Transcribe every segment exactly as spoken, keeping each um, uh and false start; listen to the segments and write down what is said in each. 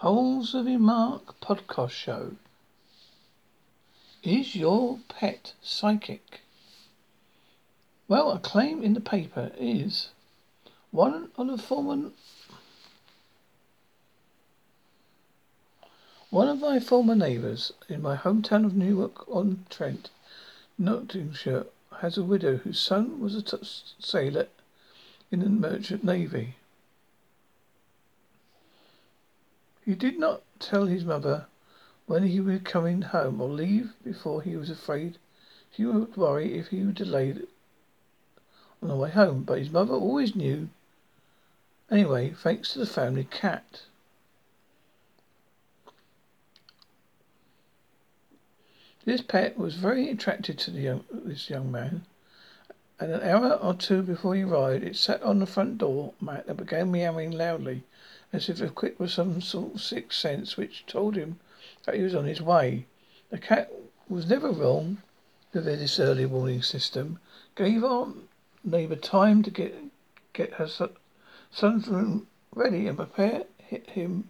Holes of Remark podcast show. Is your pet psychic? Well, a claim in the paper is one of the former one of my former neighbours in my hometown of Newark on Trent, Nottinghamshire, has a widow whose son was a t- sailor in the merchant navy. He did not tell his mother when he was coming home or leave before he was afraid she would worry if he were delayed on the way home, but his mother always knew anyway, thanks to the family cat. This pet was very attracted to the young, this young man, and an hour or two before he arrived, it sat on the front door mat and began meowing loudly, as if equipped with some sort of sixth sense which told him that he was on his way. The cat was never wrong, for this early warning system gave our neighbour time to get get her son's room ready and prepare him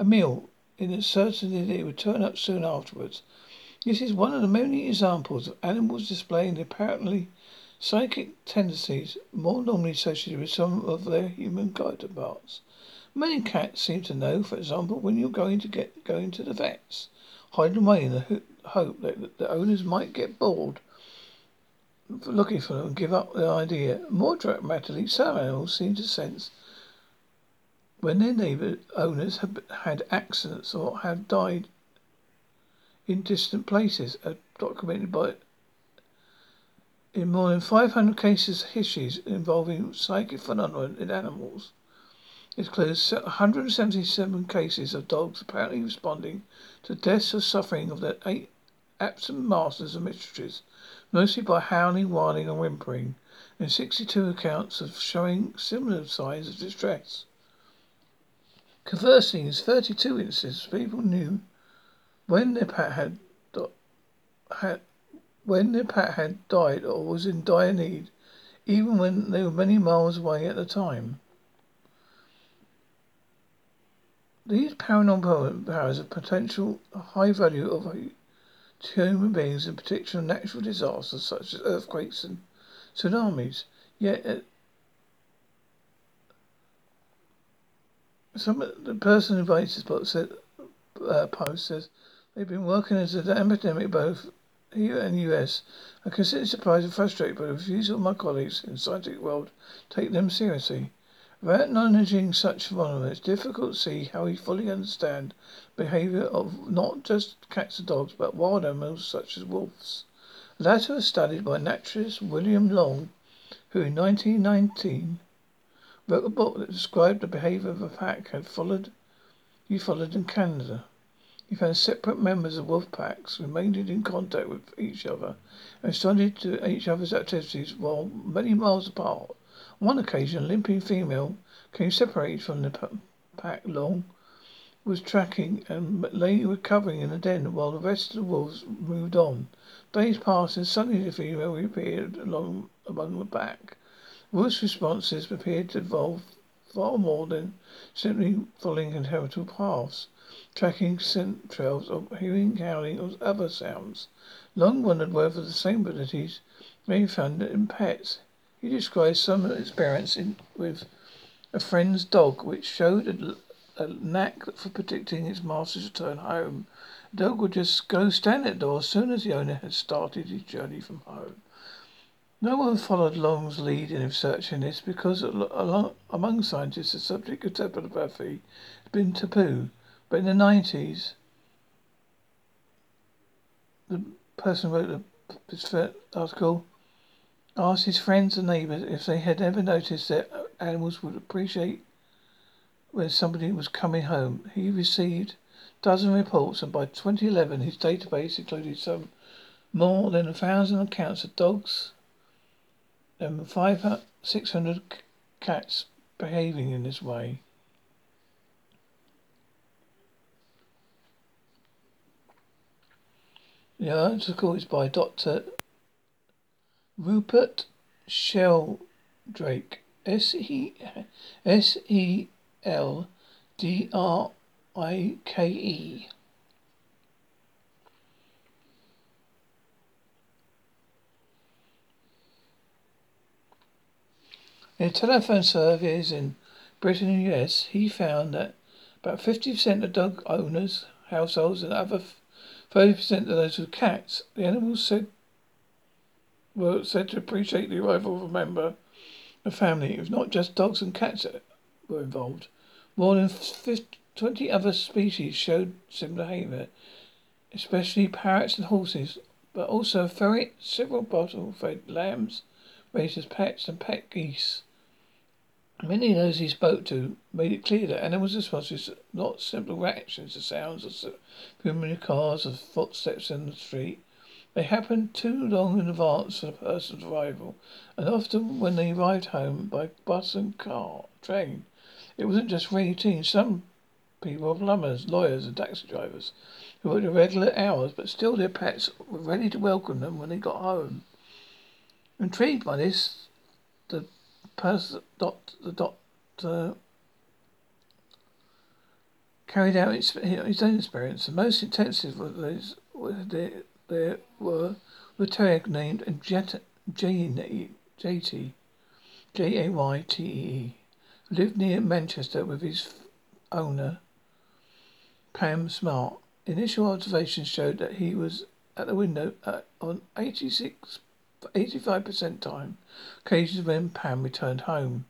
a meal, in the certainty that it would turn up soon afterwards. This is one of the many examples of animals displaying the apparently psychic tendencies more normally associated with some of their human counterparts. Many cats seem to know, for example, when you're going to get going to the vets, hiding away in the ho- hope that the owners might get bored looking for them and give up the idea. More dramatically, some animals seem to sense when their neighbour owners have had accidents or have died in distant places, as documented by in more than five hundred cases histories involving psychic phenomena in animals. It includes one hundred seventy-seven cases of dogs apparently responding to deaths or suffering of their eight absent masters and mistresses, mostly by howling, whining and whimpering, and sixty-two accounts of showing similar signs of distress. Conversely, in thirty-two instances, people knew when their pet had, had when their pet had died or was in dire need, even when they were many miles away at the time. These paranormal powers have potential high value of to human beings in protection of natural disasters such as earthquakes and tsunamis. Yet, uh, some the person who writes this book said, uh, post says they've been working as an epidemic both here and the U S. I consider surprised and frustrated by the refusal of my colleagues in the scientific world to take them seriously. Without acknowledging such phenomena, it's difficult to see how we fully understand the behaviour of not just cats and dogs, but wild animals such as wolves. The latter was studied by naturalist William Long, who in nineteen nineteen wrote a book that described the behaviour of a pack had followed, he followed in Canada. He found separate members of wolf packs remained in contact with each other and responded to each other's activities while many miles apart. On one occasion, a limping female came separated from the p- pack Long was tracking and lay recovering in a den while the rest of the wolves moved on. Days passed and suddenly the female reappeared along among the pack. The wolves' responses appeared to involve far more than simply following inheritable paths, tracking scent trails, or hearing howling or other sounds. Long wondered whether the same abilities may be found in pets. He describes some experience in, with a friend's dog which showed a, a knack for predicting its master's return home. The dog would just go stand at the door as soon as the owner had started his journey from home. No one followed Long's lead in researching this because along, among scientists the subject of telepathy has been taboo. But in the nineties, the person who wrote the article asked his friends and neighbours if they had ever noticed that animals would appreciate when somebody was coming home. He received a dozen reports, and by twenty eleven his database included some more than a thousand accounts of dogs and five hundred, six hundred cats behaving in this way. The article is by Doctor Rupert Sheldrake, S E L D R I K E. In a telephone survey in Britain and U S, he found that about fifty percent of dog owners, households, and other thirty percent of those with cats, the animals said were said to appreciate the arrival of a member of the family. It was not just dogs and cats that were involved. More than fifty, twenty other species showed similar behavior, especially parrots and horses, but also ferrets, several bottle-fed lambs, raised as pets, and pet geese. Many of those he spoke to made it clear that animals' responses are not simple reactions to sounds of human cars or footsteps in the street. They happened too long in advance for the person's arrival, and often when they arrived home by bus and car, train. It wasn't just rainy teens. Some people were plumbers, lawyers and taxi drivers who worked irregular hours, but still their pets were ready to welcome them when they got home. Intrigued by this, the Person, doc, the doctor carried out his, his own experiments. The most intensive of those there, there were the terrier named Jaytee, J A Y T E E, who lived near Manchester with his owner, Pam Smart. Initial observations showed that he was at the window at, on eighty-six percent. For eighty-five percent time, occasions when Pam returned home.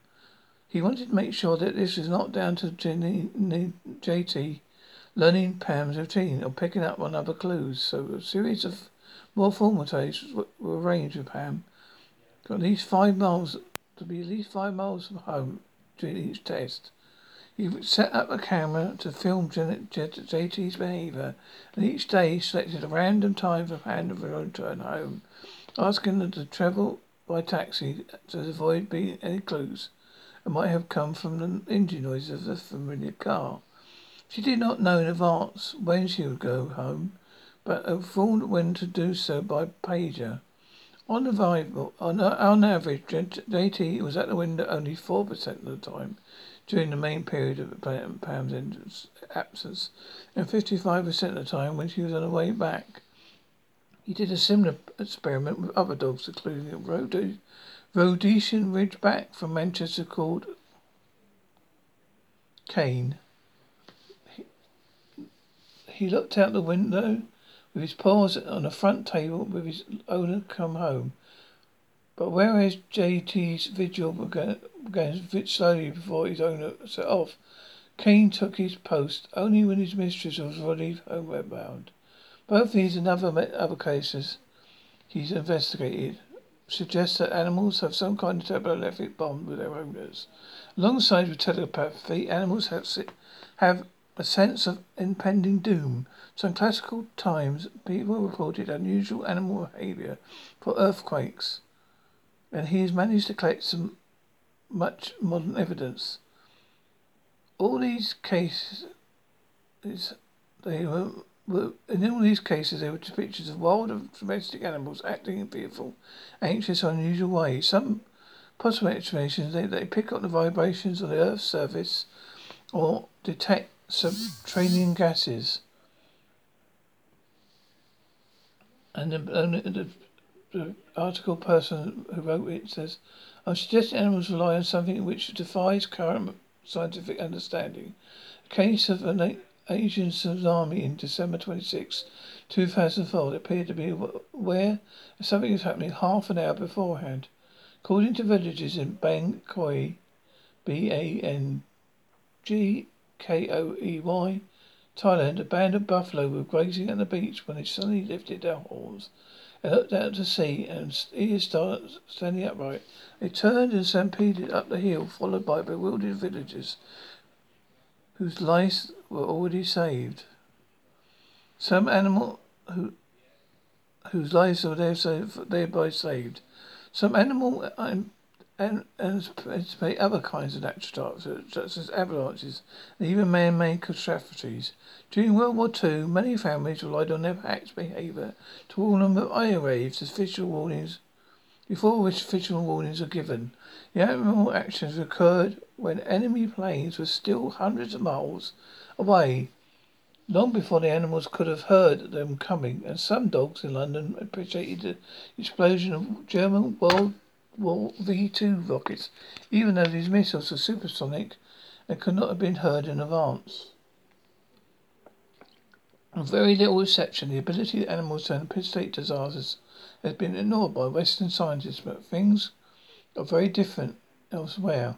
He wanted to make sure that this was not down to Jaytee learning Pam's routine or picking up on other clues, so a series of more formal days were arranged with Pam. Got at least five miles to be at least five miles from home during each test. He set up a camera to film Jaytee's behaviour, and each day he selected a random time for Pam to return home, asking them to travel by taxi to avoid being any clues that might have come from the engine noise of the familiar car. She did not know in advance when she would go home, but informed when to do so by pager. On arrival, on, on average, Jaytee was at the window only four percent of the time during the main period of Pam's absence, and fifty-five percent of the time when she was on her way back. He did a similar experiment with other dogs, including a Rhodesian Ridgeback from Manchester called Kane. He, he looked out the window with his paws on a front table with his owner come home. But whereas Jaytee's vigil began, began slowly before his owner set off, Kane took his post only when his mistress was already homeward bound. Both these and other, other cases he's investigated suggest that animals have some kind of telepathic bond with their owners. Alongside with telepathy, animals have, have a sense of impending doom. Some classical times, people reported unusual animal behaviour for earthquakes, and he has managed to collect some much modern evidence. All these cases, they were... In all these cases, there were pictures of wild and domestic animals acting in fearful, anxious, or unusual ways. Some possible explanations: they, they pick up the vibrations on the Earth's surface, or detect subterranean gases. And the, the, the article person who wrote it says, "I'm suggesting animals rely on something which defies current scientific understanding. A case of an." Asian tsunami in December twenty-sixth, two thousand four appeared to be aware something was happening half an hour beforehand. According to villagers in Bangkoe, B A N G K O E Y, Thailand, a band of buffalo were grazing at the beach when they suddenly lifted their horns. They looked out to sea and ears started standing upright. They turned and stampeded up the hill, followed by bewildered villagers whose lives were already saved. Some animal who, whose lives were thereby saved. Some animal and, and, and anticipate other kinds of natural disasters, such as avalanches and even man-made catastrophes. During World War Two, many families relied on their cat's behaviour to warn them of air raids as official warnings, before which official warnings were given. The animal actions occurred when enemy planes were still hundreds of miles away long before the animals could have heard them coming, and some dogs in London appreciated the explosion of German World War Two rockets, even though these missiles were supersonic and could not have been heard in advance. With very little exception, the ability of animals to anticipate disasters has been ignored by Western scientists, but things are very different elsewhere.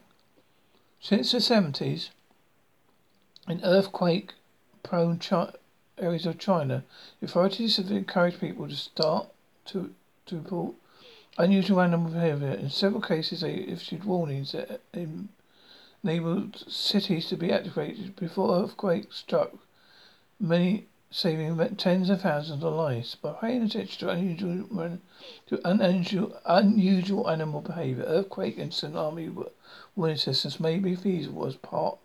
Since the seventies, in earthquake prone chi- areas of China, authorities have encouraged people to start to, to report unusual animal behavior. In several cases, they issued warnings that enabled cities to be activated before earthquakes struck, many saving tens of thousands of lives. By paying attention to unusual, to unusual, unusual animal behavior, earthquake and tsunami warning systems may be feasible as part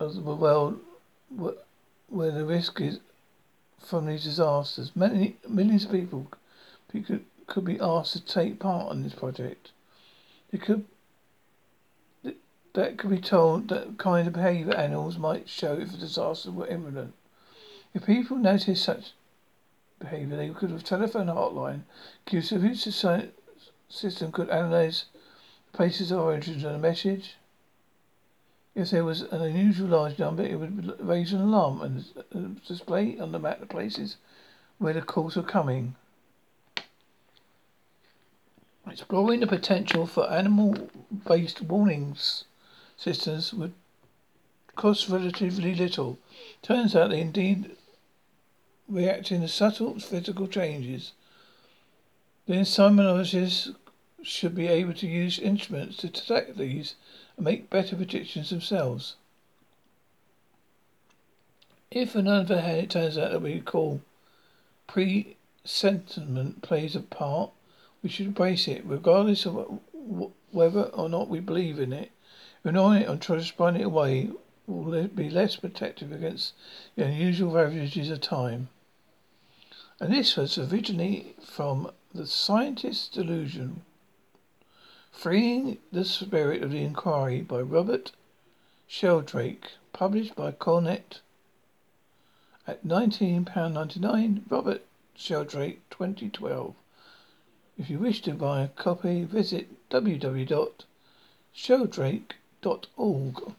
of the world where the risk is from these disasters. Many millions of people could, could be asked to take part in this project. It could that could be told that kind of behaviour animals might show if a disaster were imminent. If people noticed such behaviour, they could have telephoned a hotline. The science system could analyse places of origin and a message. If there was an unusual large number, it would raise an alarm and display on the map the places where the calls were coming. Exploring the potential for animal-based warnings systems would cost relatively little. Turns out they indeed react to subtle physical changes. Then seismologists should be able to use instruments to detect these and make better predictions themselves. If, on the other hand, it turns out that we call presentiment plays a part, we should embrace it, regardless of whether or not we believe in it. Ignoring it and trying to explain it away will be less protective against the unusual ravages of time. And this was originally from The Scientist's Delusion, Freeing the Spirit of the Inquiry by Rupert Sheldrake, published by Cornett at nineteen pounds ninety-nine, Rupert Sheldrake, twenty twelve. If you wish to buy a copy, visit w w w dot sheldrake dot org.